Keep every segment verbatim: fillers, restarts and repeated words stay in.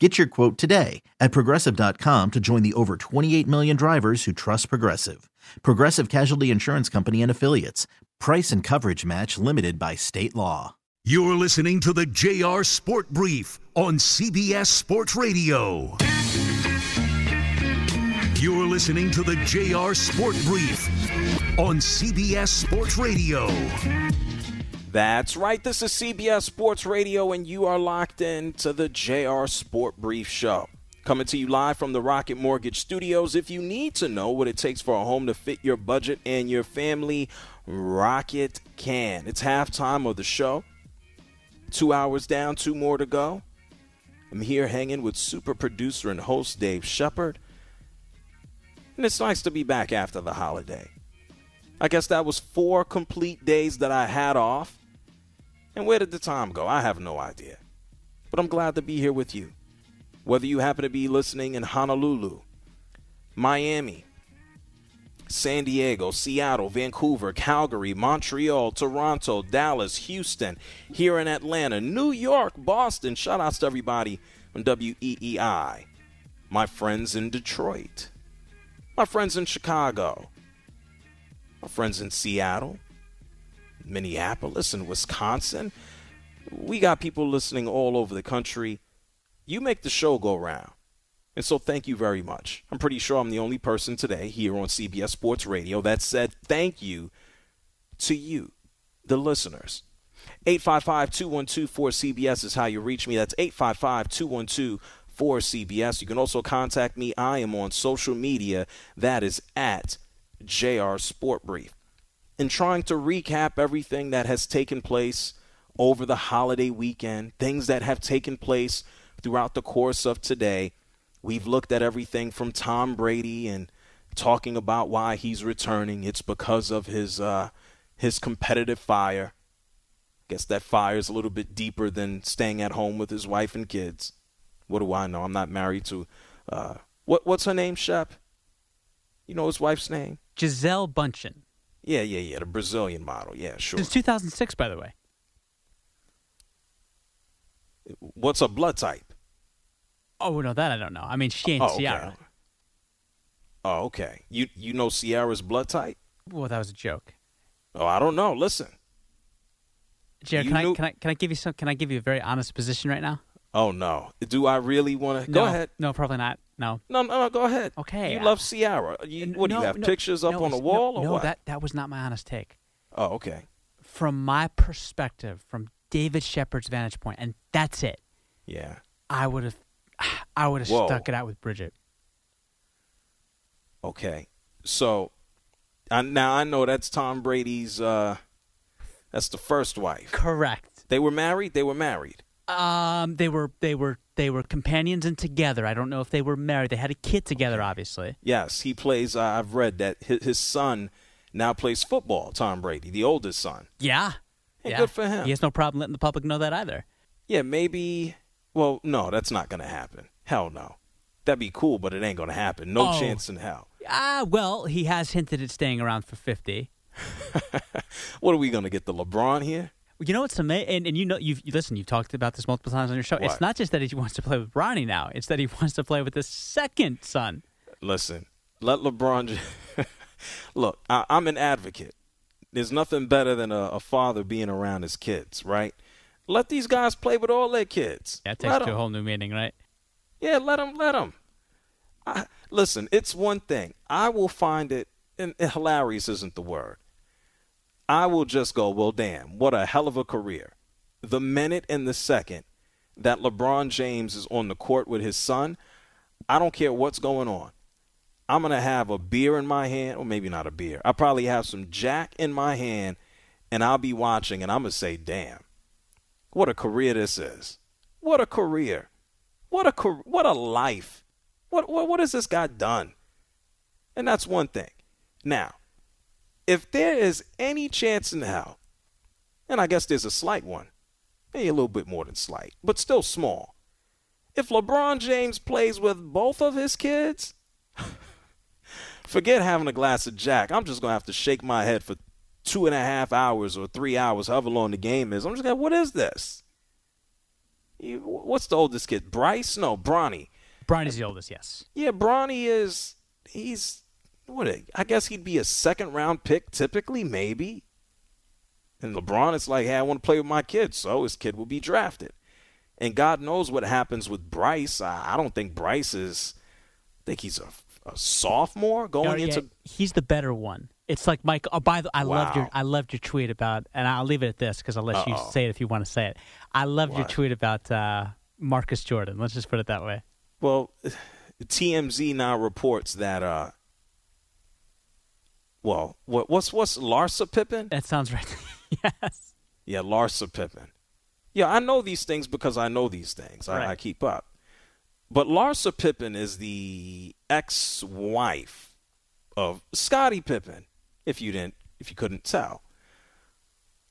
Get your quote today at Progressive dot com to join the over twenty-eight million drivers who trust Progressive. Progressive Casualty Insurance Company and Affiliates. Price and coverage match limited by state law. You're listening to the J R Sport Brief on C B S Sports Radio. You're listening to the J R Sport Brief on C B S Sports Radio. That's right. This is C B S Sports Radio, and you are locked in to the J R Sport Brief Show. Coming to you live from the Rocket Mortgage Studios. If you need to know what it takes for a home to fit your budget and your family, Rocket can. It's halftime of the show. Two hours down, two more to go. I'm here hanging with super producer and host Dave Shepard. And it's nice to be back after the holiday. I guess that was four complete days that I had off. And where did the time go? I have no idea. But I'm glad to be here with you. Whether you happen to be listening in Honolulu, Miami, San Diego, Seattle, Vancouver, Calgary, Montreal, Toronto, Dallas, Houston, here in Atlanta, New York, Boston. Shout outs to everybody on W E E I. My friends in Detroit. My friends in Chicago. My friends in Seattle, Minneapolis, and Wisconsin. We got people listening all over the country. You make the show go round. And so thank you very much. I'm pretty sure I'm the only person today here on C B S Sports Radio that said thank you to you, the listeners. eight five five, two one two, four C B S is how you reach me. That's eight five five, two one two, four C B S. You can also contact me. I am on social media. That is at J R Sport Brief. In trying to recap everything that has taken place over the holiday weekend, things that have taken place throughout the course of today, we've looked at everything from Tom Brady and talking about why he's returning. It's because of his uh, his competitive fire. Guess that fire is a little bit deeper than staying at home with his wife and kids. What do I know? I'm not married to uh, what? What's her name, Shep? You know his wife's name? Gisele Bundchen. Yeah, yeah, yeah, the Brazilian model. Yeah, sure. Since two thousand six, by the way. What's her blood type? Oh, no, that I don't know. I mean, she ain't oh, okay. Ciara. Oh, okay. You you know Ciara's blood type? Well, that was a joke. Oh, I don't know. Listen. Jared, can, knew- I, can I can I give you some? Can I give you a very honest position right now? Oh, no. Do I really want to? No, go ahead. No, probably not. No. No, no, no, go ahead. Okay. You uh, love Ciara. You, what, no, do you have no, pictures no, up on the wall no, or no, what? No, that, that was not my honest take. Oh, okay. From my perspective, from David Shepard's vantage point, and that's it. Yeah. I would have I would have stuck it out with Bridget. Okay. So, I, now I know that's Tom Brady's, uh, that's the first wife. Correct. They were married? They were married. Um, they were, they were, they were companions and together. I don't know if they were married. They had a kid together, obviously. Yes, he plays. Uh, I've read that his, his son now plays football. Tom Brady, the oldest son. Yeah, and yeah. Good for him. He has no problem letting the public know that either. Yeah, maybe. Well, no, that's not going to happen. Hell no. That'd be cool, but it ain't going to happen. No oh. chance in hell. Ah, uh, well, he has hinted at staying around for fifty. What are we going to get, the LeBron here? You know what's amazing, and, and you know, you've, you listen, you've talked about this multiple times on your show. What? It's not just that he wants to play with Bronny now. It's that he wants to play with his second son. Listen, let LeBron – look, I, I'm an advocate. There's nothing better than a, a father being around his kids, right? Let these guys play with all their kids. That takes right to on. a whole new meaning, right? Yeah, let them, let them. I, listen, it's one thing. I will find it, and hilarious isn't the word. I will just go, well, damn, what a hell of a career. The minute and the second that LeBron James is on the court with his son, I don't care what's going on. I'm going to have a beer in my hand, or maybe not a beer. I'll probably have some Jack in my hand, and I'll be watching, and I'm going to say, damn, what a career this is. What a career. What a career. What a life. What, what, what has this guy done? And that's one thing. Now, if there is any chance in hell, and I guess there's a slight one, maybe a little bit more than slight, but still small, if LeBron James plays with both of his kids, forget having a glass of Jack. I'm just going to have to shake my head for two and a half hours or three hours, however long the game is. I'm just going to, what is this? You, what's the oldest kid? Bryce? No, Bronny. Bronny's the oldest, yes. Yeah, Bronny is, he's, what? I guess he'd be a second-round pick typically, maybe. And LeBron, it's like, hey, I want to play with my kid, so his kid will be drafted. And God knows what happens with Bryce. I, I don't think Bryce is – I think he's a – a sophomore going oh, yeah. into he's the better one. It's like Mike. Oh, by the I wow. loved your I loved your tweet about, and I'll leave it at this because I'll let you say it if you want to say it. I loved what? your tweet about uh, Marcus Jordan. Let's just put it that way. Well, T M Z now reports that. Uh, well, what, what's what's Larsa Pippen? That sounds right. Yes. Yeah, Larsa Pippen. Yeah, I know these things because I know these things. Right. I, I keep up. But Larsa Pippen is the ex-wife of Scottie Pippen, if you didn't, if you couldn't tell.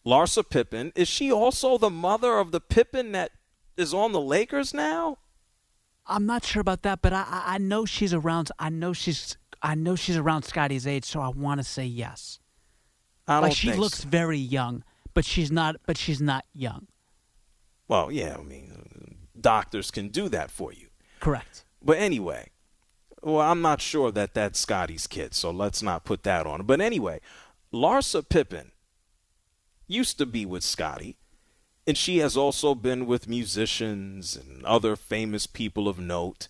Larsa Pippen, is she also the mother of the Pippen that is on the Lakers now? I'm not sure about that, but I, I know she's around. I know she's. I know she's around Scottie's age, so I want to say yes. I don't like she think looks so. very young, but she's not. But she's not young. Well, yeah, I mean, doctors can do that for you. Correct. But anyway, well, I'm not sure that that's Scottie's kid, so let's not put that on. But anyway, Larsa Pippen used to be with Scottie, and she has also been with musicians and other famous people of note,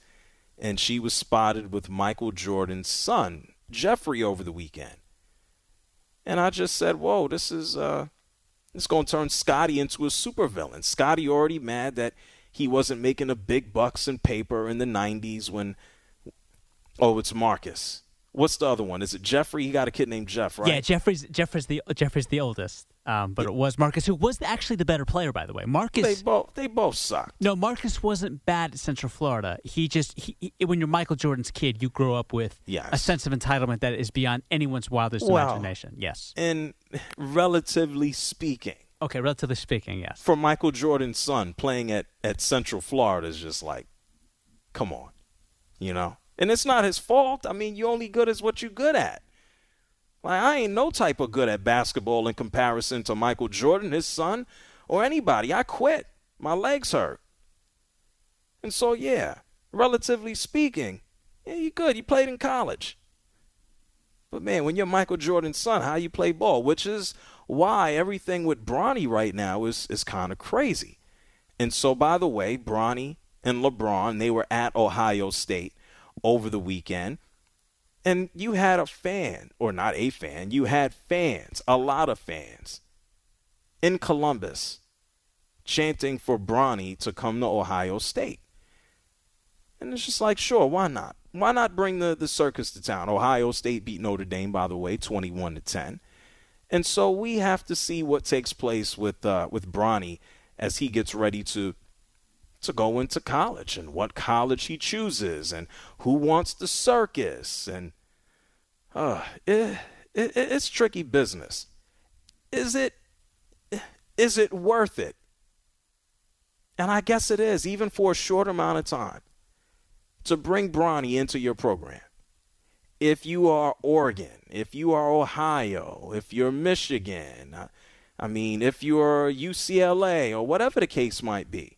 and she was spotted with Michael Jordan's son, Jeffrey, over the weekend. And I just said, whoa, this is uh, it's going to turn Scottie into a supervillain. Scottie already mad that he wasn't making the big bucks in paper in the nineties when, oh, it's Marcus. What's the other one? Is it Jeffrey? He got a kid named Jeff, right? Yeah, Jeffrey's Jeffrey's the Jeffrey's the oldest, um, but yeah. it was Marcus, who was actually the better player, by the way. Marcus. They both they both sucked. No, Marcus wasn't bad at Central Florida. He just he, he, when you're Michael Jordan's kid, you grow up with yes. a sense of entitlement that is beyond anyone's wildest well, imagination. Yes, and relatively speaking. Okay, relatively speaking, yes. For Michael Jordan's son playing at, at Central Florida is just like, come on, you know? And it's not his fault. I mean, you're only good as what you're good at. Like, I ain't no type of good at basketball in comparison to Michael Jordan, his son, or anybody. I quit. My legs hurt. And so, yeah, relatively speaking, yeah, you're good. You played in college. But, man, when you're Michael Jordan's son, how you play ball, which is – why everything with Bronny right now is, is kind of crazy. And so, by the way, Bronny and LeBron, they were at Ohio State over the weekend. And you had a fan, or not a fan, you had fans, a lot of fans, in Columbus chanting for Bronny to come to Ohio State. And it's just like, sure, why not? Why not bring the, the circus to town? Ohio State beat Notre Dame, by the way, twenty-one to ten. And so we have to see what takes place with uh, with Bronny as he gets ready to to go into college and what college he chooses and who wants the circus. And uh, it, it, it's tricky business. Is it is it worth it? And I guess it is, even for a short amount of time, to bring Bronny into your program. If you are Oregon, if you are Ohio, if you're Michigan, I mean, if you're U C L A or whatever the case might be,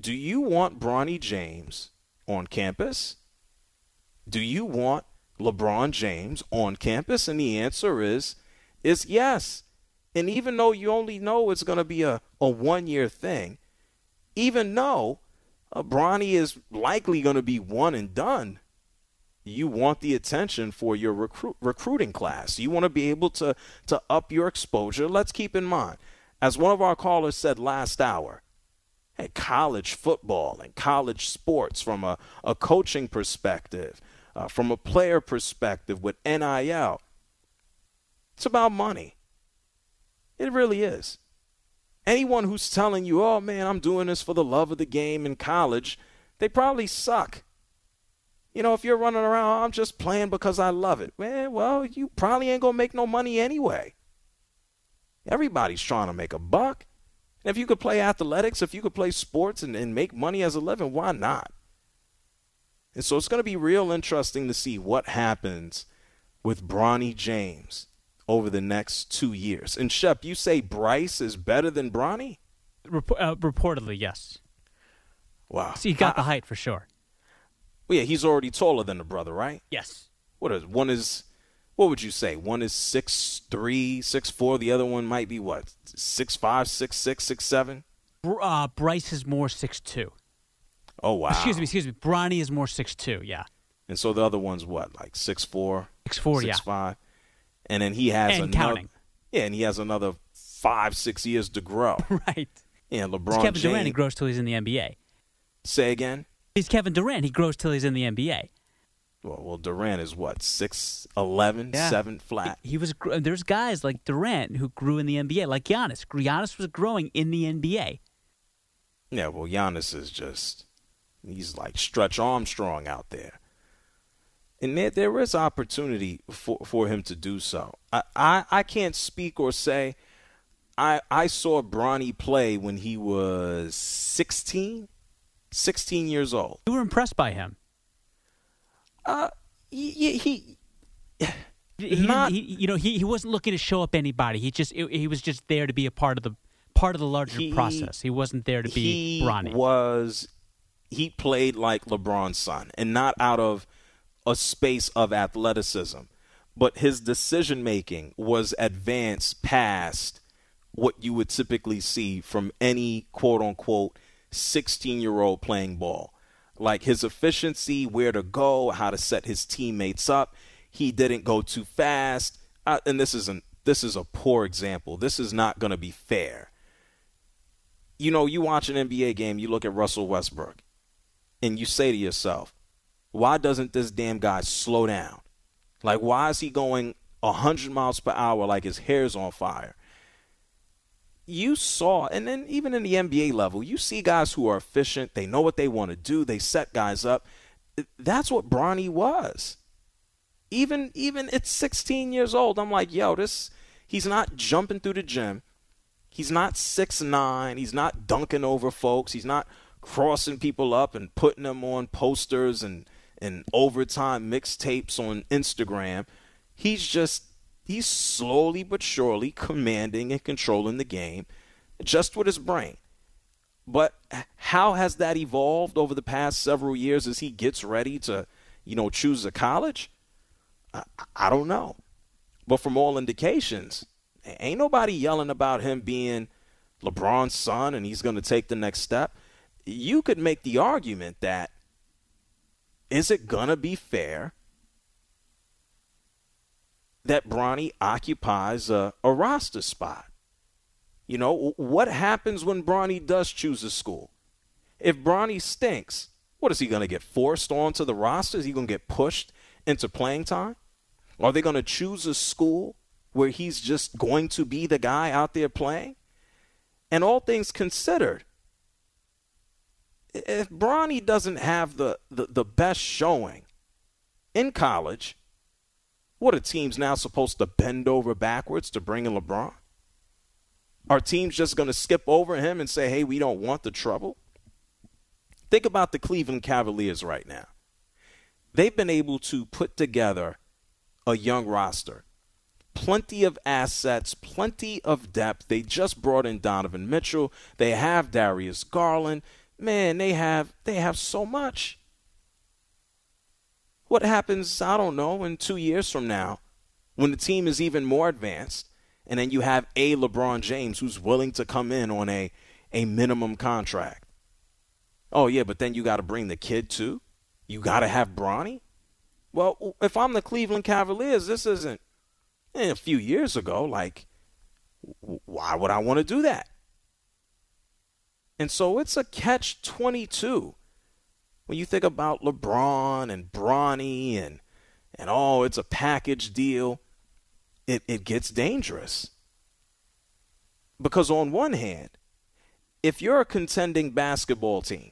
do you want Bronny James on campus? Do you want LeBron James on campus? And the answer is, is yes. And even though you only know it's going to be a, a one-year thing, even though uh, Bronny is likely going to be one and done. You want the attention for your recruit recruiting class. You want to be able to, to up your exposure. Let's keep in mind, as one of our callers said last hour, hey, college football and college sports from a, a coaching perspective, uh, from a player perspective with N I L, it's about money. It really is. Anyone who's telling you, oh, man, I'm doing this for the love of the game in college, they probably suck. You know, if you're running around, I'm just playing because I love it. Man, well, you probably ain't going to make no money anyway. Everybody's trying to make a buck. And if you could play athletics, if you could play sports and, and make money as a living, why not? And so it's going to be real interesting to see what happens with Bronny James over the next two years. And, Shep, you say Bryce is better than Bronny? Rep- uh, reportedly, yes. Wow. So he got I- the height for sure. Well, yeah, he's already taller than the brother, right? Yes. What is one is, what would you say? One is six three, six four. The other one might be what? six five, six six, six seven? Uh, Bryce is more six two. Oh, wow. Excuse me, excuse me. Bronny is more six two, yeah. And so the other one's what? Like six four? six four, yeah. six five. And then he has and another. Counting. Yeah, and he has another five, six years to grow. Right. Yeah, LeBron James. Kevin Durant, he grows till he's in the N B A. Say again? He's Kevin Durant. He grows till he's in the N B A. Well, well Durant is what, six eleven, yeah. seven flat. He, he was. There's guys like Durant who grew in the N B A, like Giannis. Giannis was growing in the N B A. Yeah, well, Giannis is just, he's like Stretch Armstrong out there. And there, there is opportunity for, for him to do so. I, I, I can't speak or say. I, I saw Bronny play when he was sixteen. sixteen years old. You were impressed by him. Uh, he, he, he, he not, he, you know, he, he wasn't looking to show up anybody. He just, he was just there to be a part of the, part of the larger he, process. He wasn't there to be he Bronny. Was, he played like LeBron's son, and not out of a space of athleticism, but his decision making was advanced past what you would typically see from any quote unquote sixteen-year-old playing ball. Like his efficiency, where to go, how to set his teammates up. He didn't go too fast. Uh, and this is an, this is a poor example. This is not going to be fair. You know, you watch an N B A game, you look at Russell Westbrook, and you say to yourself, why doesn't this damn guy slow down? Like, why is he going one hundred miles per hour like his hair's on fire? You saw, and then even in the N B A level, you see guys who are efficient. They know what they want to do. They set guys up. That's what Bronny was. Even even at sixteen years old, I'm like, yo, this. He's not jumping through the gym. He's not six nine. He's not dunking over folks. He's not crossing people up and putting them on posters and, and overtime mixtapes on Instagram. He's just... He's slowly but surely commanding and controlling the game just with his brain. But how has that evolved over the past several years as he gets ready to, you know, choose a college? I, I don't know. But from all indications, ain't nobody yelling about him being LeBron's son and he's going to take the next step. You could make the argument that, is it going to be fair that Bronny occupies a, a roster spot? You know, what happens when Bronny does choose a school? If Bronny stinks, what is he going to get forced onto the roster? Is he going to get pushed into playing time? Are they going to choose a school where he's just going to be the guy out there playing? And all things considered, if Bronny doesn't have the, the, the best showing in college, what, are teams now supposed to bend over backwards to bring in LeBron? Are teams just going to skip over him and say, hey, we don't want the trouble? Think about the Cleveland Cavaliers right now. They've been able to put together a young roster. Plenty of assets, plenty of depth. They just brought in Donovan Mitchell. They have Darius Garland. Man, they have they have so much. What happens, I don't know, in two years from now when the team is even more advanced and then you have a LeBron James who's willing to come in on a, a minimum contract? Oh, yeah, but then you got to bring the kid, too? You got to have Bronny? Well, if I'm the Cleveland Cavaliers, this isn't eh, a few years ago. Like, why would I want to do that? And so it's a catch twenty-two when you think about LeBron and Bronny and, and oh, it's a package deal. It, it gets dangerous. Because on one hand, if you're a contending basketball team,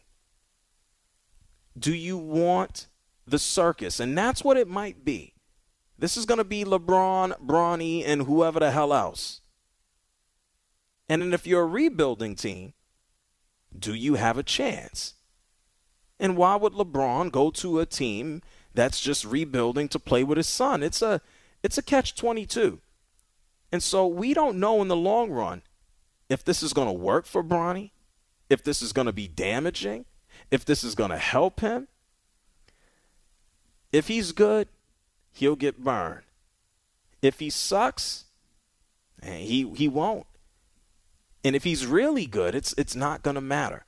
do you want the circus? And that's what it might be. This is going to be LeBron, Bronny, and whoever the hell else. And then if you're a rebuilding team, do you have a chance? And why would LeBron go to a team that's just rebuilding to play with his son? It's a it's a catch twenty-two. And so we don't know in the long run if this is going to work for Bronny, if this is going to be damaging, if this is going to help him. If he's good, he'll get burned. If he sucks, he he won't. And if he's really good, it's it's not going to matter.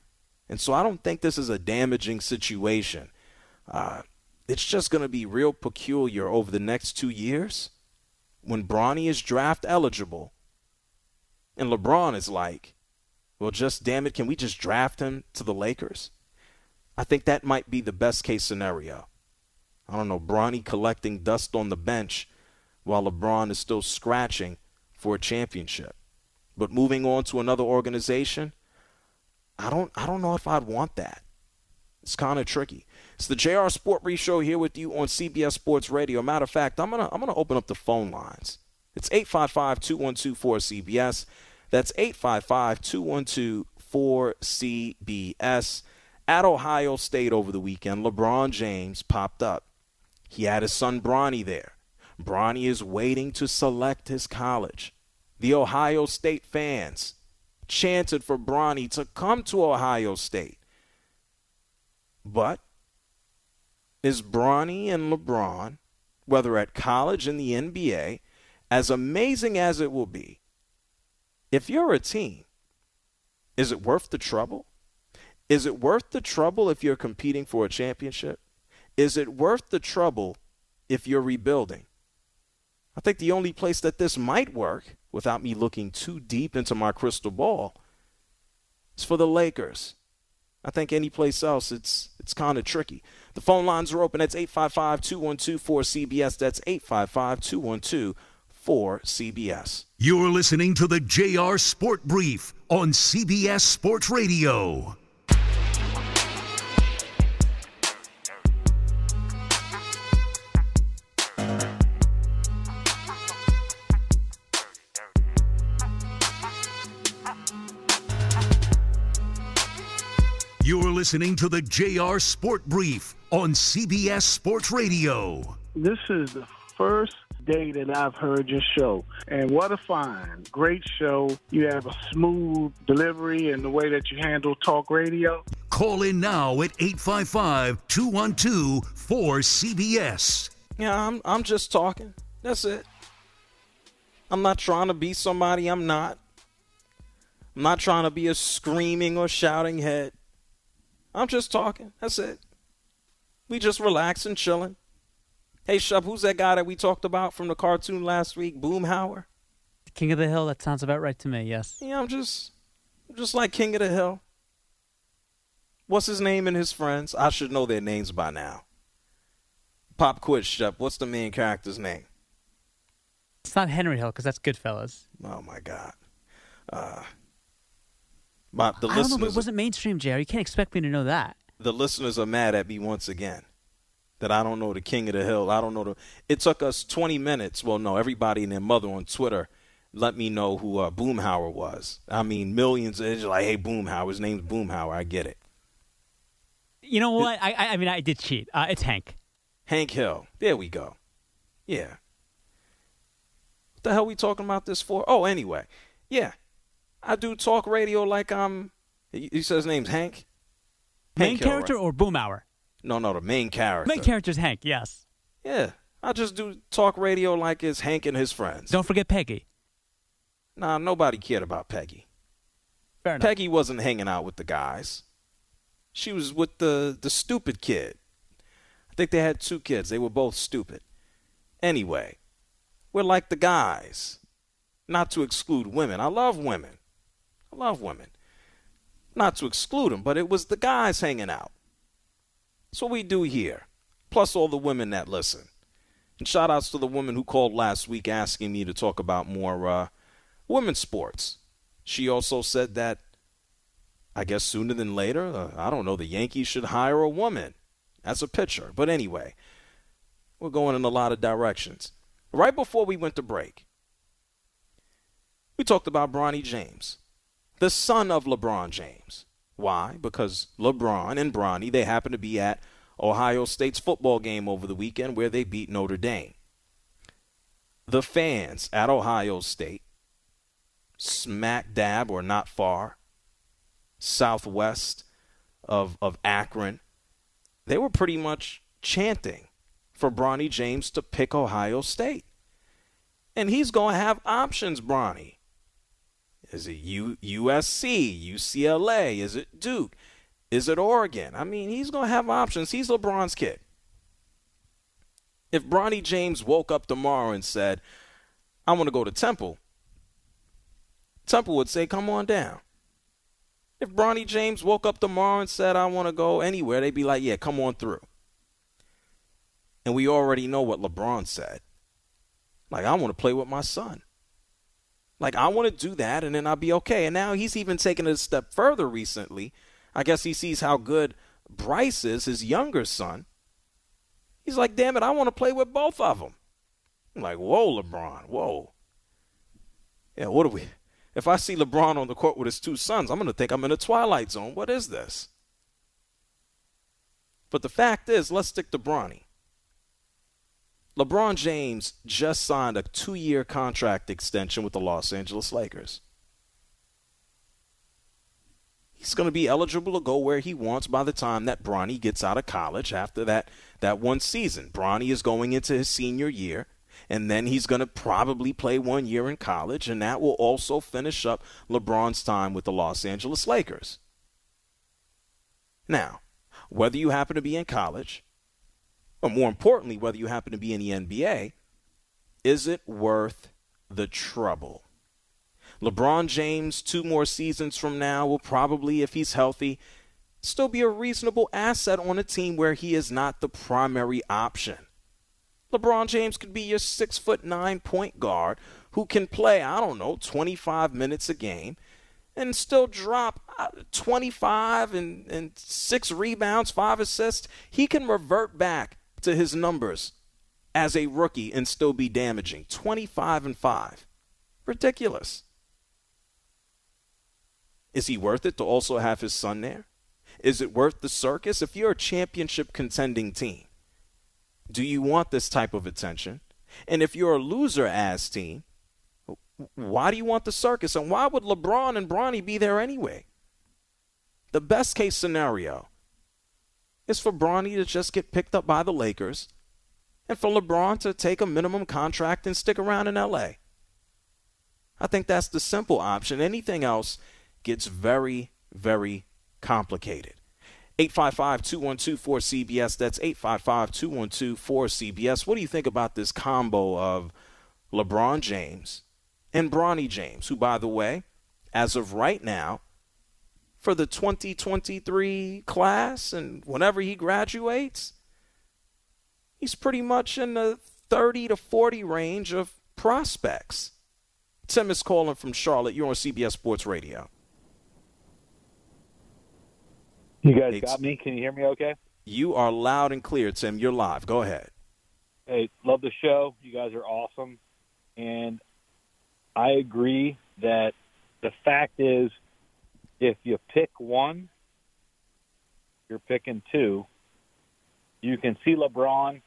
And so I don't think this is a damaging situation. Uh, it's just going to be real peculiar over the next two years when Bronny is draft eligible. And LeBron is like, well, just damn it, can we just draft him to the Lakers? I think that might be the best case scenario. I don't know, Bronny collecting dust on the bench while LeBron is still scratching for a championship. But moving on to another organization, I don't I don't know if I'd want that. It's kind of tricky. It's the J R Sport Brief Show here with you on C B S Sports Radio. Matter of fact, I'm gonna I'm gonna open up the phone lines. It's eight five five, two one two, four C B S. That's eight five five, two one two, four C B S. At Ohio State over the weekend, LeBron James popped up. He had his son Bronny there. Bronny is waiting to select his college. The Ohio State fans chanted for Bronny to come to Ohio State. But is Bronny and LeBron, whether at college in the N B A, as amazing as it will be, if you're a team, is it worth the trouble? Is it worth the trouble if you're competing for a championship? Is it worth the trouble if you're rebuilding? I think the only place that this might work, without me looking too deep into my crystal ball, is for the Lakers. I think any place else, it's it's kind of tricky. The phone lines are open. That's eight five five, two one two, four C B S. That's eight five five, two one two, four C B S. You're listening to the J R Sport Brief on C B S Sports Radio. You're listening to the J R Sport Brief on C B S Sports Radio. This is the first day that I've heard your show, and what a find. Great show. You have a smooth delivery and the way that you handle talk radio. Call in now at eight five five, two one two, four C B S. Yeah, I'm, I'm just talking. That's it. I'm not trying to be somebody I'm not. I'm not trying to be a screaming or shouting head. I'm just talking. That's it. We just relax and chilling. Hey, Shub, who's that guy that we talked about from the cartoon last week? Boomhauer? The King of the Hill. That sounds about right to me, yes. Yeah, I'm just, I'm just like King of the Hill. What's his name and his friends? I should know their names by now. Pop quiz, Shub. What's the main character's name? It's not Henry Hill, because that's Goodfellas. Oh, my God. Uh... My, the I don't know, but it wasn't mainstream, J R. You can't expect me to know that. The listeners are mad at me once again that I don't know the King of the Hill. I don't know. The, it took us twenty minutes. Well, no, everybody and their mother on Twitter let me know who uh, Boomhauer was. I mean, millions. It's like, hey, Boomhauer. His name's Boomhauer. I get it. You know what? It, I I mean, I did cheat. Uh, it's Hank. Hank Hill. There we go. Yeah. What the hell are we talking about this for? Oh, anyway. Yeah. I do talk radio like I'm... You said his name's Hank? Main Hank character Hill, right? Or Boomhauer? No, no, the main character. Main character's Hank, yes. Yeah. I just do talk radio like it's Hank and his friends. Don't forget Peggy. Nah, nobody cared about Peggy. Fair enough. Peggy wasn't hanging out with the guys. She was with the, the stupid kid. I think they had two kids. They were both stupid. Anyway, we're like the guys, not to exclude women. I love women. I love women. Not to exclude them, but it was the guys hanging out. That's what we do here, plus all the women that listen. And shout-outs to the woman who called last week asking me to talk about more uh, women's sports. She also said that, I guess sooner than later, uh, I don't know, the Yankees should hire a woman as a pitcher. But anyway, we're going in a lot of directions. Right before we went to break, we talked about Bronny James, the son of LeBron James. Why? Because LeBron and Bronny, they happened to be at Ohio State's football game over the weekend where they beat Notre Dame. The fans at Ohio State, smack dab or not far, southwest of, of Akron, they were pretty much chanting for Bronny James to pick Ohio State. And he's going to have options, Bronny. Is it U- USC, U C L A? Is it Duke? Is it Oregon? I mean, he's going to have options. He's LeBron's kid. If Bronny James woke up tomorrow and said, I want to go to Temple, Temple would say, come on down. If Bronny James woke up tomorrow and said, I want to go anywhere, they'd be like, yeah, come on through. And we already know what LeBron said. Like, I want to play with my son. Like, I want to do that, and then I'll be okay. And now he's even taken it a step further recently. I guess he sees how good Bryce is, his younger son. He's like, damn it, I want to play with both of them. I'm like, whoa, LeBron, whoa. Yeah, what are we? If I see LeBron on the court with his two sons, I'm going to think I'm in a twilight zone. What is this? But the fact is, let's stick to Bronny. LeBron James just signed a two-year contract extension with the Los Angeles Lakers. He's going to be eligible to go where he wants by the time that Bronny gets out of college after that, that one season. Bronny is going into his senior year, and then he's going to probably play one year in college, and that will also finish up LeBron's time with the Los Angeles Lakers. Now, whether you happen to be in college, or more importantly, whether you happen to be in the N B A, is it worth the trouble? LeBron James, two more seasons from now, will probably, if he's healthy, still be a reasonable asset on a team where he is not the primary option. LeBron James could be your six foot nine point guard who can play, I don't know, twenty-five minutes a game and still drop twenty-five and, and six rebounds, five assists. He can revert back to his numbers as a rookie and still be damaging. twenty-five and five. Ridiculous. Is he worth it to also have his son there? Is it worth the circus? If you're a championship contending team, do you want this type of attention? And if you're a loser-ass team, why do you want the circus? And why would LeBron and Bronny be there anyway? The best-case scenario is for Bronny to just get picked up by the Lakers and for LeBron to take a minimum contract and stick around in L A. I think that's the simple option. Anything else gets very, very complicated. eight five five, two one two, four C B S. That's eight five five, two one two, four C B S. What do you think about this combo of LeBron James and Bronny James, who, by the way, as of right now, for the twenty twenty-three class and whenever he graduates, he's pretty much in the thirty to forty range of prospects. Tim is calling from Charlotte. You're on C B S Sports Radio. You guys got me? Can you hear me okay? You are loud and clear, Tim. You're live. Go ahead. Hey, love the show. You guys are awesome. And I agree that the fact is, if you pick one, you're picking two. You can see LeBron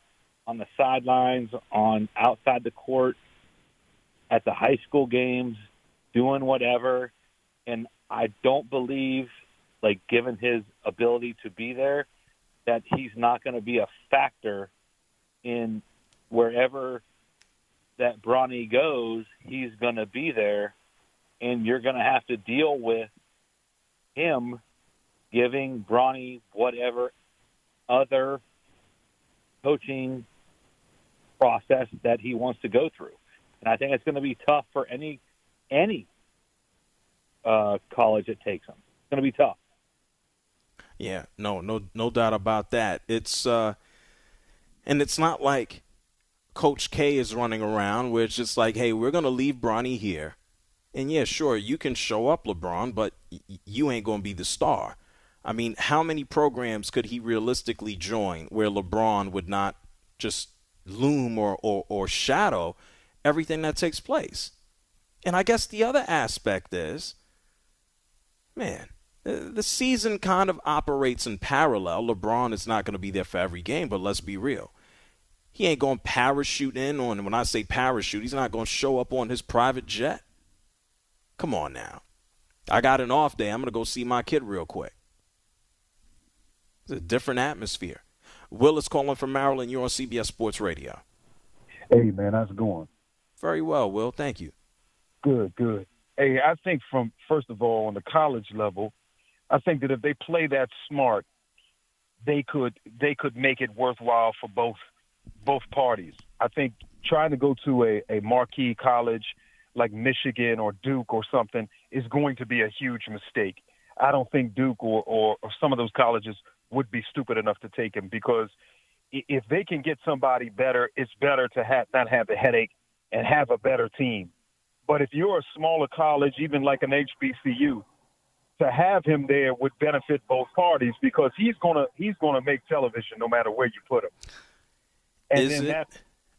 on the sidelines, on outside the court, at the high school games, doing whatever. And I don't believe, like, given his ability to be there, that he's not going to be a factor in wherever that Bronny goes. He's going to be there, and you're going to have to deal with him giving Bronny whatever other coaching process that he wants to go through. And I think it's going to be tough for any any uh, college that takes him. It's going to be tough. Yeah, no, no, no doubt about that. It's uh, and it's not like Coach K is running around where it's just like, hey, we're going to leave Bronny here. And, yeah, sure, you can show up, LeBron, but y- you ain't going to be the star. I mean, how many programs could he realistically join where LeBron would not just loom or, or, or shadow everything that takes place? And I guess the other aspect is, man, the season kind of operates in parallel. LeBron is not going to be there for every game, but let's be real. He ain't going to parachute in on, when I say parachute, he's not going to show up on his private jet. Come on now. I got an off day. I'm going to go see my kid real quick. It's a different atmosphere. Will is calling from Maryland. You're on C B S Sports Radio. Hey, man, how's it going? Very well, Will. Thank you. Good, good. Hey, I think from, first of all, on the college level, I think that if they play that smart, they could they could make it worthwhile for both both parties. I think trying to go to a, a marquee college like Michigan or Duke or something is going to be a huge mistake. I don't think Duke or, or, or some of those colleges would be stupid enough to take him, because if they can get somebody better, it's better to have, not have the headache and have a better team. But if you're a smaller college, even like an H B C U, to have him there would benefit both parties, because he's gonna he's gonna make television no matter where you put him. And is then it? That,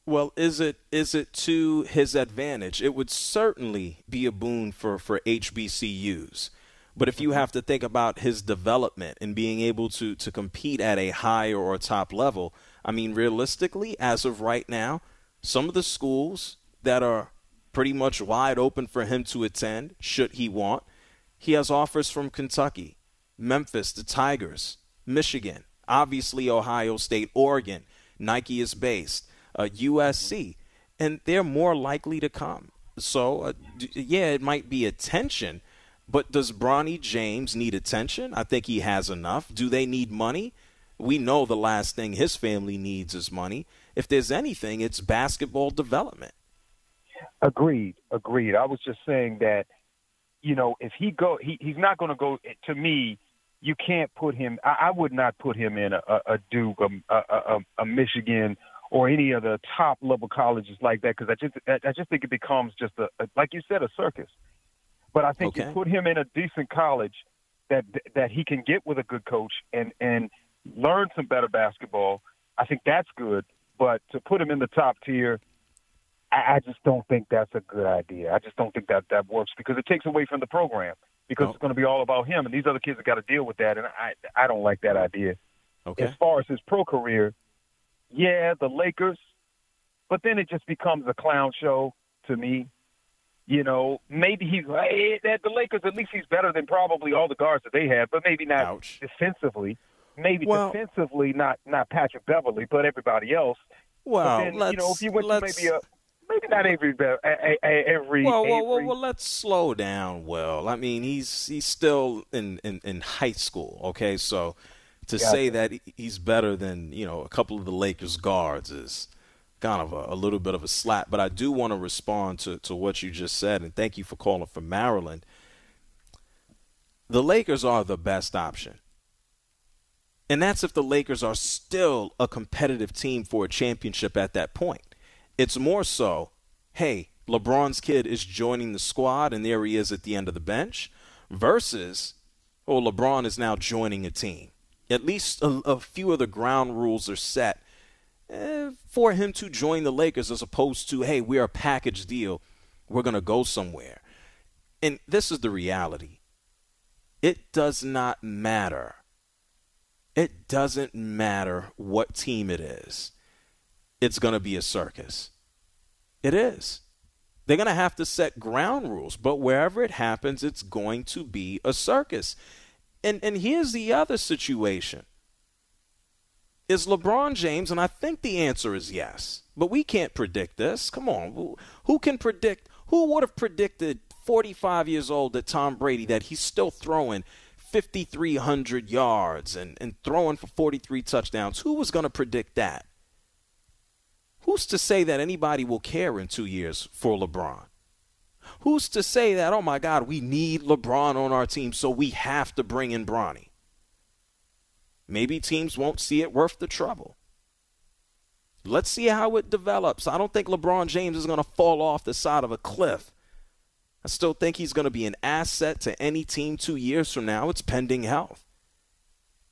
Well, is it is it to his advantage? It would certainly be a boon for, for H B C Us. But if you have to think about his development and being able to, to compete at a higher or top level, I mean, realistically, as of right now, some of the schools that are pretty much wide open for him to attend, should he want, he has offers from Kentucky, Memphis, the Tigers, Michigan, obviously Ohio State, Oregon, Nike is based. Uh, U S C, and they're more likely to come. So, uh, d- yeah, it might be attention, but does Bronny James need attention? I think he has enough. Do they need money? We know the last thing his family needs is money. If there's anything, it's basketball development. Agreed, agreed. I was just saying that, you know, if he go, he, he's not going to go, to me, you can't put him, I, I would not put him in a, a Duke, a, a, a, a Michigan, or any of the top-level colleges like that, because I just I just think it becomes just, a, a like you said, a circus. But I think okay. you put him in a decent college that that he can get with a good coach and, and learn some better basketball. I think that's good. But to put him in the top tier, I, I just don't think that's a good idea. I just don't think that that works, because it takes away from the program, because oh. it's going to be all about him, and these other kids have got to deal with that, and I, I don't like that idea. Okay. As far as his pro career, yeah, the Lakers, but then it just becomes a clown show to me. You know, maybe he's hey, at the Lakers, at least he's better than probably all the guards that they have, but maybe not Ouch. defensively. Maybe well, defensively, not, not Patrick Beverley, but everybody else. Well, then, let's, you know, if he went to maybe a maybe not every every, every well, well, well, well, let's slow down. Well, I mean, he's he's still in, in, in high school. Okay, so. To Gotcha. say that he's better than, you know, a couple of the Lakers guards is kind of a, a little bit of a slap. But I do want to respond to, to what you just said, and thank you for calling from Maryland. The Lakers are the best option. And that's if the Lakers are still a competitive team for a championship at that point. It's more so, hey, LeBron's kid is joining the squad, and there he is at the end of the bench, versus, oh, LeBron is now joining a team. At least a, a few of the ground rules are set eh, for him to join the Lakers, as opposed to, hey, we're a package deal. We're going to go somewhere. And this is the reality. It does not matter. It doesn't matter what team it is. It's going to be a circus. It is. They're going to have to set ground rules, but wherever it happens, it's going to be a circus. And and here's the other situation. Is LeBron James, and I think the answer is yes, but we can't predict this. Come on. Who, who can predict? Who would have predicted forty-five years old that Tom Brady, that he's still throwing fifty-three hundred yards and, and throwing for forty-three touchdowns. Who was going to predict that? Who's to say that anybody will care in two years for LeBron? Who's to say that, oh, my God, we need LeBron on our team, so we have to bring in Bronny? Maybe teams won't see it worth the trouble. Let's see how it develops. I don't think LeBron James is going to fall off the side of a cliff. I still think he's going to be an asset to any team two years from now. It's pending health.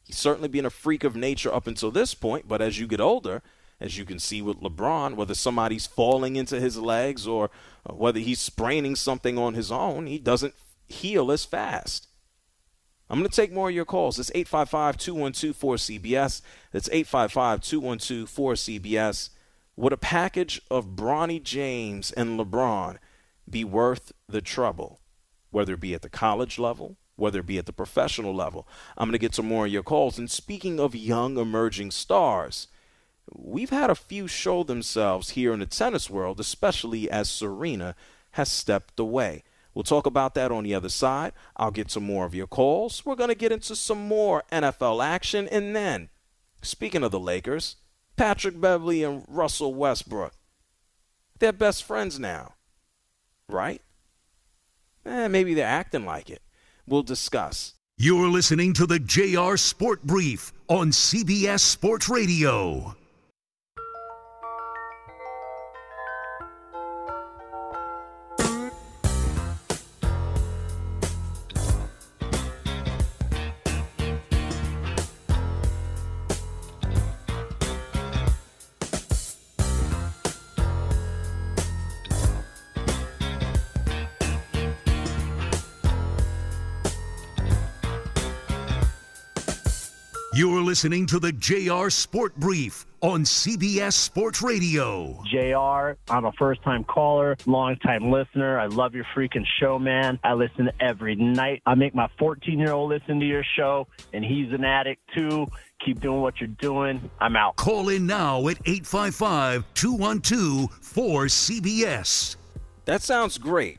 He's certainly been a freak of nature up until this point, but as you get older, as you can see with LeBron, whether somebody's falling into his legs or whether he's spraining something on his own, he doesn't heal as fast. I'm going to take more of your calls. It's eight five five, two one two, four C B S. That's eight five five, two one two, four C B S. Would a package of Bronny James and LeBron be worth the trouble, whether it be at the college level, whether it be at the professional level? I'm going to get some more of your calls. And speaking of young emerging stars, we've had a few show themselves here in the tennis world, especially as Serena has stepped away. We'll talk about that on the other side. I'll get some more of your calls. We're going to get into some more N F L action. And then, speaking of the Lakers, Patrick Beverley and Russell Westbrook, they're best friends now, right? Eh, maybe they're acting like it. We'll discuss. You're listening to the J R Sport Brief on C B S Sports Radio. You're listening to the J R Sport Brief on C B S Sports Radio. J R, I'm a first-time caller, long-time listener. I love your freaking show, man. I listen every night. I make my fourteen-year-old listen to your show, and he's an addict, too. Keep doing what you're doing. I'm out. Call in now at eight five five, two one two, four C B S. That sounds great.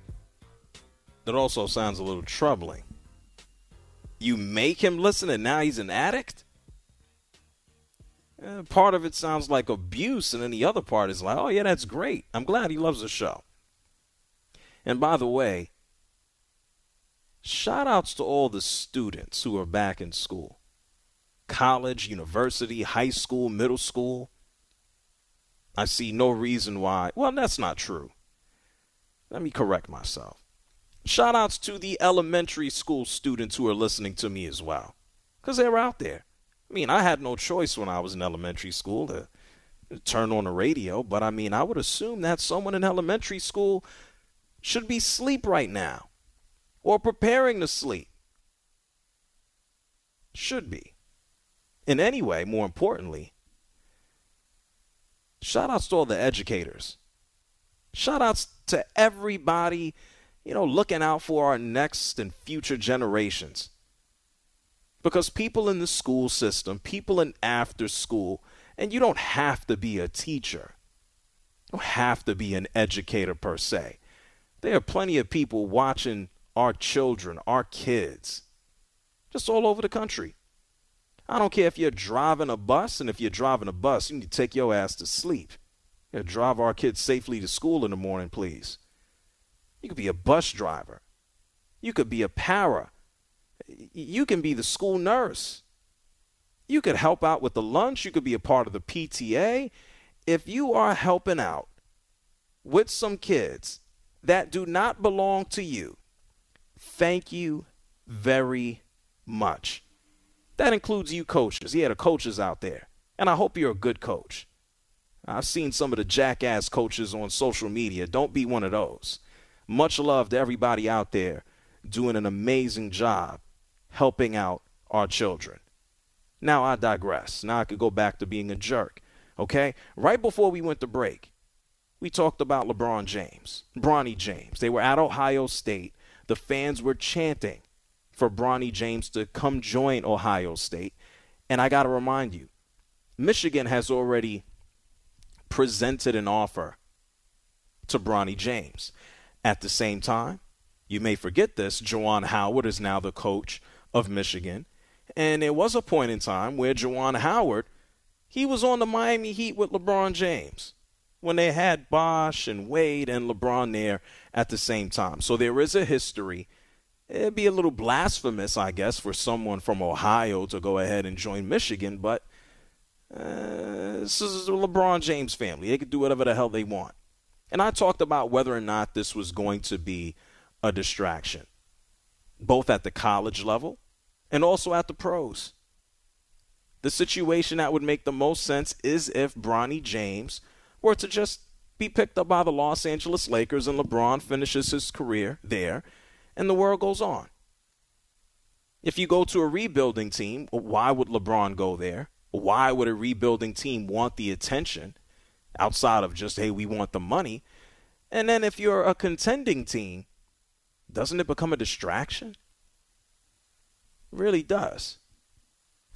That also sounds a little troubling. You make him listen, and now he's an addict? Uh, part of it sounds like abuse, and then the other part is like, oh, yeah, that's great. I'm glad he loves the show. And by the way, shout-outs to all the students who are back in school. College, university, high school, middle school. I see no reason why. Well, that's not true. Let me correct myself. Shout-outs to the elementary school students who are listening to me as well, because they're out there. I mean, I had no choice when I was in elementary school to turn on the radio, but, I mean, I would assume that someone in elementary school should be asleep right now or preparing to sleep. Should be. And anyway, more importantly, shout-outs to all the educators. Shout-outs to everybody, you know, looking out for our next and future generations. Because people in the school system, people in after school, and you don't have to be a teacher. You don't have to be an educator per se. There are plenty of people watching our children, our kids, just all over the country. I don't care if you're driving a bus, and if you're driving a bus, you need to take your ass to sleep. You gotta drive our kids safely to school in the morning, please. You could be a bus driver. You could be a para. You can be the school nurse. You could help out with the lunch. You could be a part of the P T A. If you are helping out with some kids that do not belong to you, thank you very much. That includes you coaches. Yeah, the coaches out there. And I hope you're a good coach. I've seen some of the jackass coaches on social media. Don't be one of those. Much love to everybody out there doing an amazing job helping out our children. Now I digress. Now I could go back to being a jerk, okay? Right before we went to break, we talked about LeBron James, Bronny James. They were at Ohio State. The fans were chanting for Bronny James to come join Ohio State. And I got to remind you, Michigan has already presented an offer to Bronny James. At the same time, you may forget this, Juwan Howard is now the coach of Michigan. And there was a point in time where Juwan Howard, he was on the Miami Heat with LeBron James when they had Bosh and Wade and LeBron there at the same time. So there is a history. It'd be a little blasphemous, I guess, for someone from Ohio to go ahead and join Michigan, but uh, this is the LeBron James family. They could do whatever the hell they want. And I talked about whether or not this was going to be a distraction, both at the college level and also at the pros. The situation that would make the most sense is if Bronny James were to just be picked up by the Los Angeles Lakers and LeBron finishes his career there, and the world goes on. If you go to a rebuilding team, why would LeBron go there? Why would a rebuilding team want the attention outside of just, hey, we want the money? And then if you're a contending team, doesn't it become a distraction? It really does.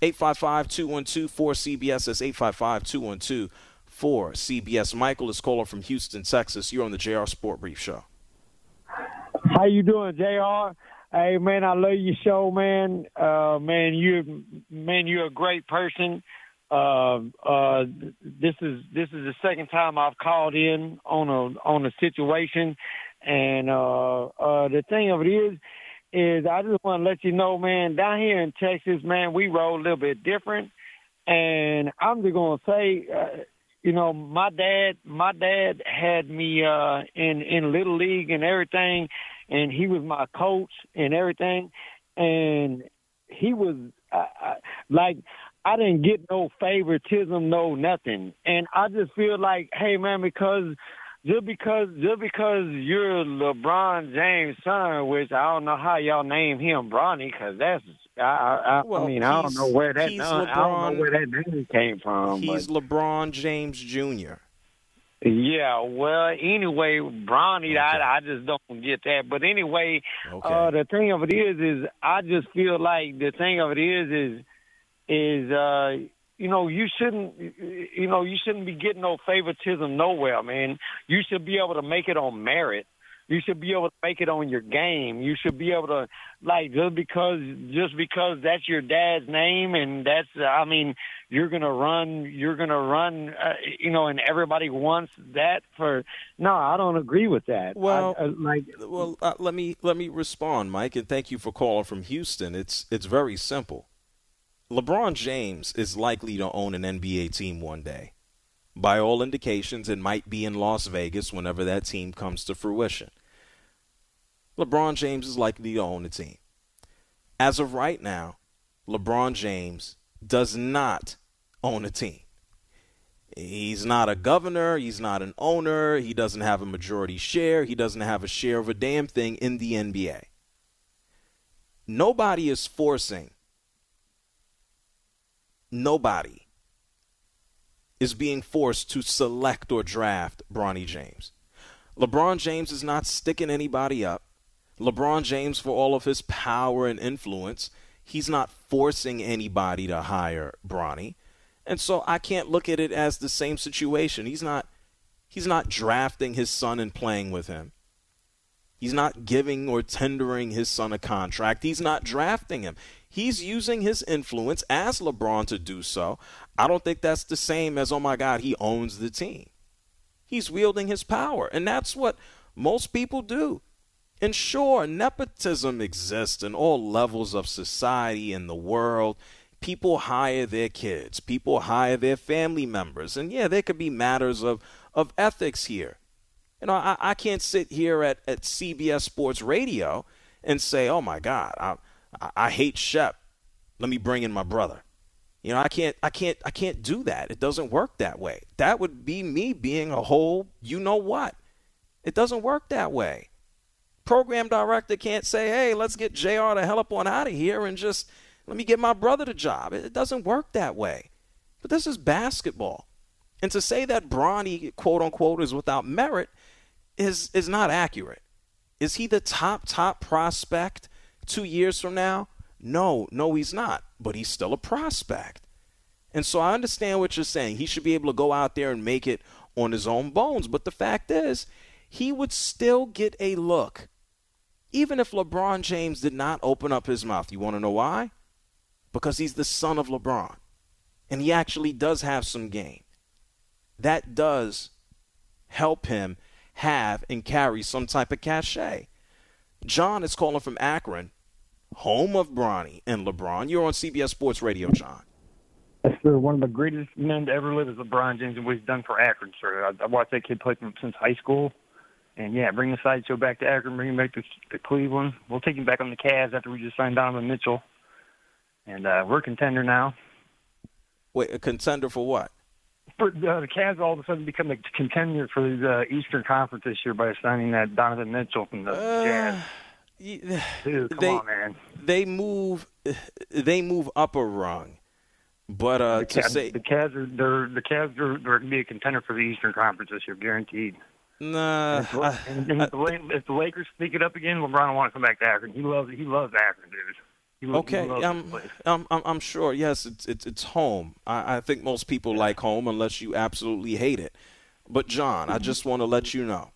eight five five, two one two, four C B S. That's eight five five, two one two, four C B S. Michael is calling from Houston, Texas. You're on the J R Sport Brief Show. How you doing, J R? Hey, man, I love your show, man. Uh, man, you, man, you're a great person. Uh, uh, this is this is the second time I've called in on a on a situation, and uh, uh, the thing of it is, is I just want to let you know, man, down here in Texas, man, we roll a little bit different, and I'm just gonna say, uh, you know, my dad, my dad had me uh, in in Little League and everything. And he was my coach and everything. And he was I, I, like, I didn't get no favoritism, no nothing. And I just feel like, hey, man, because just because just because you're LeBron James' son, which I don't know how y'all name him Bronny, because that's I I, I well, mean I don't know where that name, LeBron, I don't know where that name came from. He's but. LeBron James Junior Yeah, well, anyway, Bronny, okay. I, I just don't get that. But anyway, okay. uh, the thing of it is, is I just feel like the thing of it is, is, is uh, you know, you shouldn't, you know, you shouldn't be getting no favoritism nowhere, man. You should be able to make it on merit. You should be able to make it on your game. You should be able to, like, just because, just because that's your dad's name and that's, I mean. You're gonna run. You're gonna run. Uh, you know, and everybody wants that. For no, I don't agree with that. Well, I, I, like, well, uh, let me let me respond, Mike, and thank you for calling from Houston. It's it's very simple. LeBron James is likely to own an N B A team one day. By all indications, it might be in Las Vegas whenever that team comes to fruition. LeBron James is likely to own a team. As of right now, LeBron James does not own a team. He's not a governor. He's not an owner. He doesn't have a majority share. He doesn't have a share of a damn thing in the N B A. Nobody is forcing. Nobody is being forced to select or draft Bronny James. LeBron James is not sticking anybody up. LeBron James, for all of his power and influence, he's not forcing anybody to hire Bronny. And so I can't look at it as the same situation. He's not he's not drafting his son and playing with him. He's not giving or tendering his son a contract. He's not drafting him. He's using his influence as LeBron to do so. I don't think that's the same as, oh, my God, he owns the team. He's wielding his power. And that's what most people do. And sure, nepotism exists in all levels of society and the world. People hire their kids. People hire their family members. And, yeah, there could be matters of, of ethics here. You know, I, I can't sit here at, at C B S Sports Radio and say, oh, my God, I, I hate Shep. Let me bring in my brother. You know, I can't, I can't, I can't do that. It doesn't work that way. That would be me being a whole you-know-what. It doesn't work that way. Program director can't say, hey, let's get J R the hell up on out of here and just let me get my brother the job. It doesn't work that way. But this is basketball. And to say that Bronny, quote unquote, is without merit is is not accurate. Is he the top, top prospect two years from now? No, no, he's not. But he's still a prospect. And so I understand what you're saying. He should be able to go out there and make it on his own bones. But the fact is, he would still get a look. even if LeBron James did not open up his mouth. You want to know why? Because he's the son of LeBron, and he actually does have some game. That does help him have and carry some type of cachet. John is calling from Akron, home of Bronny and LeBron. You're on C B S Sports Radio, John. Yes, sir. One of the greatest men to ever live is LeBron James, and what he's done for Akron, sir. I, I watched that kid play from since high school. And, yeah, bring the sideshow back to Akron, bring him back to, to Cleveland. We'll take him back on the Cavs after we just signed Donovan Mitchell. And uh, we're a contender now. Wait, a contender for what? For, uh, the Cavs all of a sudden become a contender for the uh, Eastern Conference this year by signing that Donovan Mitchell from the uh, Jazz. Yeah, Dude, come they, on, man. They move, they move up a rung. But uh, the, to Cavs, say, the Cavs are they're, the Cavs are, they're going to be a contender for the Eastern Conference this year, guaranteed. Nah. Uh, and, and if, the, if the Lakers pick it up again, LeBron will want to come back to Akron. He loves he loves Akron, dude. He loves, okay, he loves I'm, I'm I'm I'm sure. Yes, it's it's, it's home. I, I think most people like home unless you absolutely hate it. But John, mm-hmm. I just want to let you know,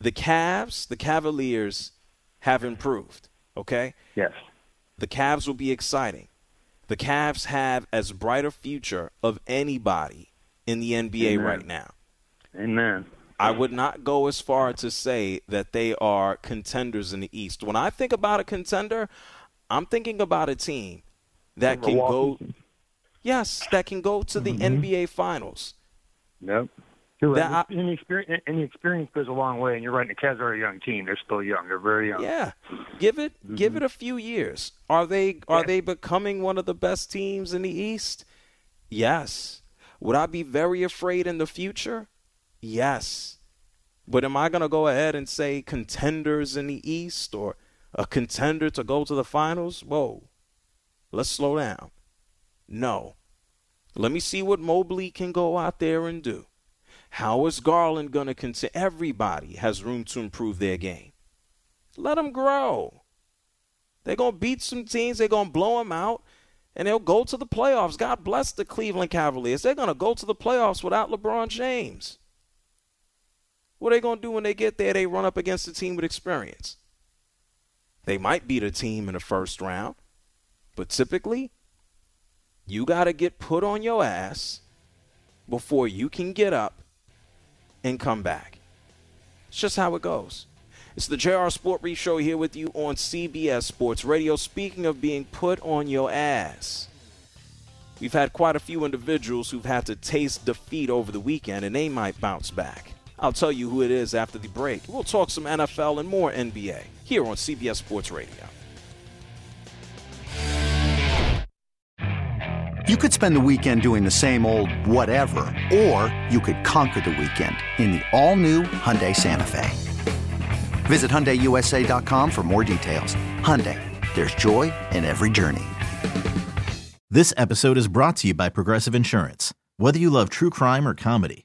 the Cavs, the Cavaliers, have improved. Okay. Yes. The Cavs will be exciting. The Cavs have as bright a future of anybody in the N B A Amen. Right now. Amen. I would not go as far to say that they are contenders in the East. When I think about a contender, I'm thinking about a team that can go – yes, that can go to the mm-hmm. N B A Finals. Yep. That I, and, the experience, and the experience goes a long way, and you're right, the Cavs are a young team. They're still young. They're very young. Yeah. Give it mm-hmm. give it a few years. Are they Are yes. they becoming one of the best teams in the East? Yes. Would I be very afraid in the future? Yes. But am I going to go ahead and say contenders in the East or a contender to go to the finals? Whoa. Let's slow down. No. Let me see what Mobley can go out there and do. How is Garland going to continue? Everybody has room to improve their game. Let them grow. They're going to beat some teams. They're going to blow them out. And they'll go to the playoffs. God bless the Cleveland Cavaliers. They're going to go to the playoffs without LeBron James. What are they going to do when they get there? They run up against a team with experience. They might beat a team in the first round. But typically, you got to get put on your ass before you can get up and come back. It's just how it goes. It's the J R Sport Brief Show here with you on C B S Sports Radio. Speaking of being put on your ass, we've had quite a few individuals who've had to taste defeat over the weekend, and they might bounce back. I'll tell you who it is after the break. We'll talk some N F L and more N B A here on C B S Sports Radio. You could spend the weekend doing the same old whatever, or you could conquer the weekend in the all-new Hyundai Santa Fe. Visit Hyundai U S A dot com for more details. Hyundai, there's joy in every journey. This episode is brought to you by Progressive Insurance. Whether you love true crime or comedy,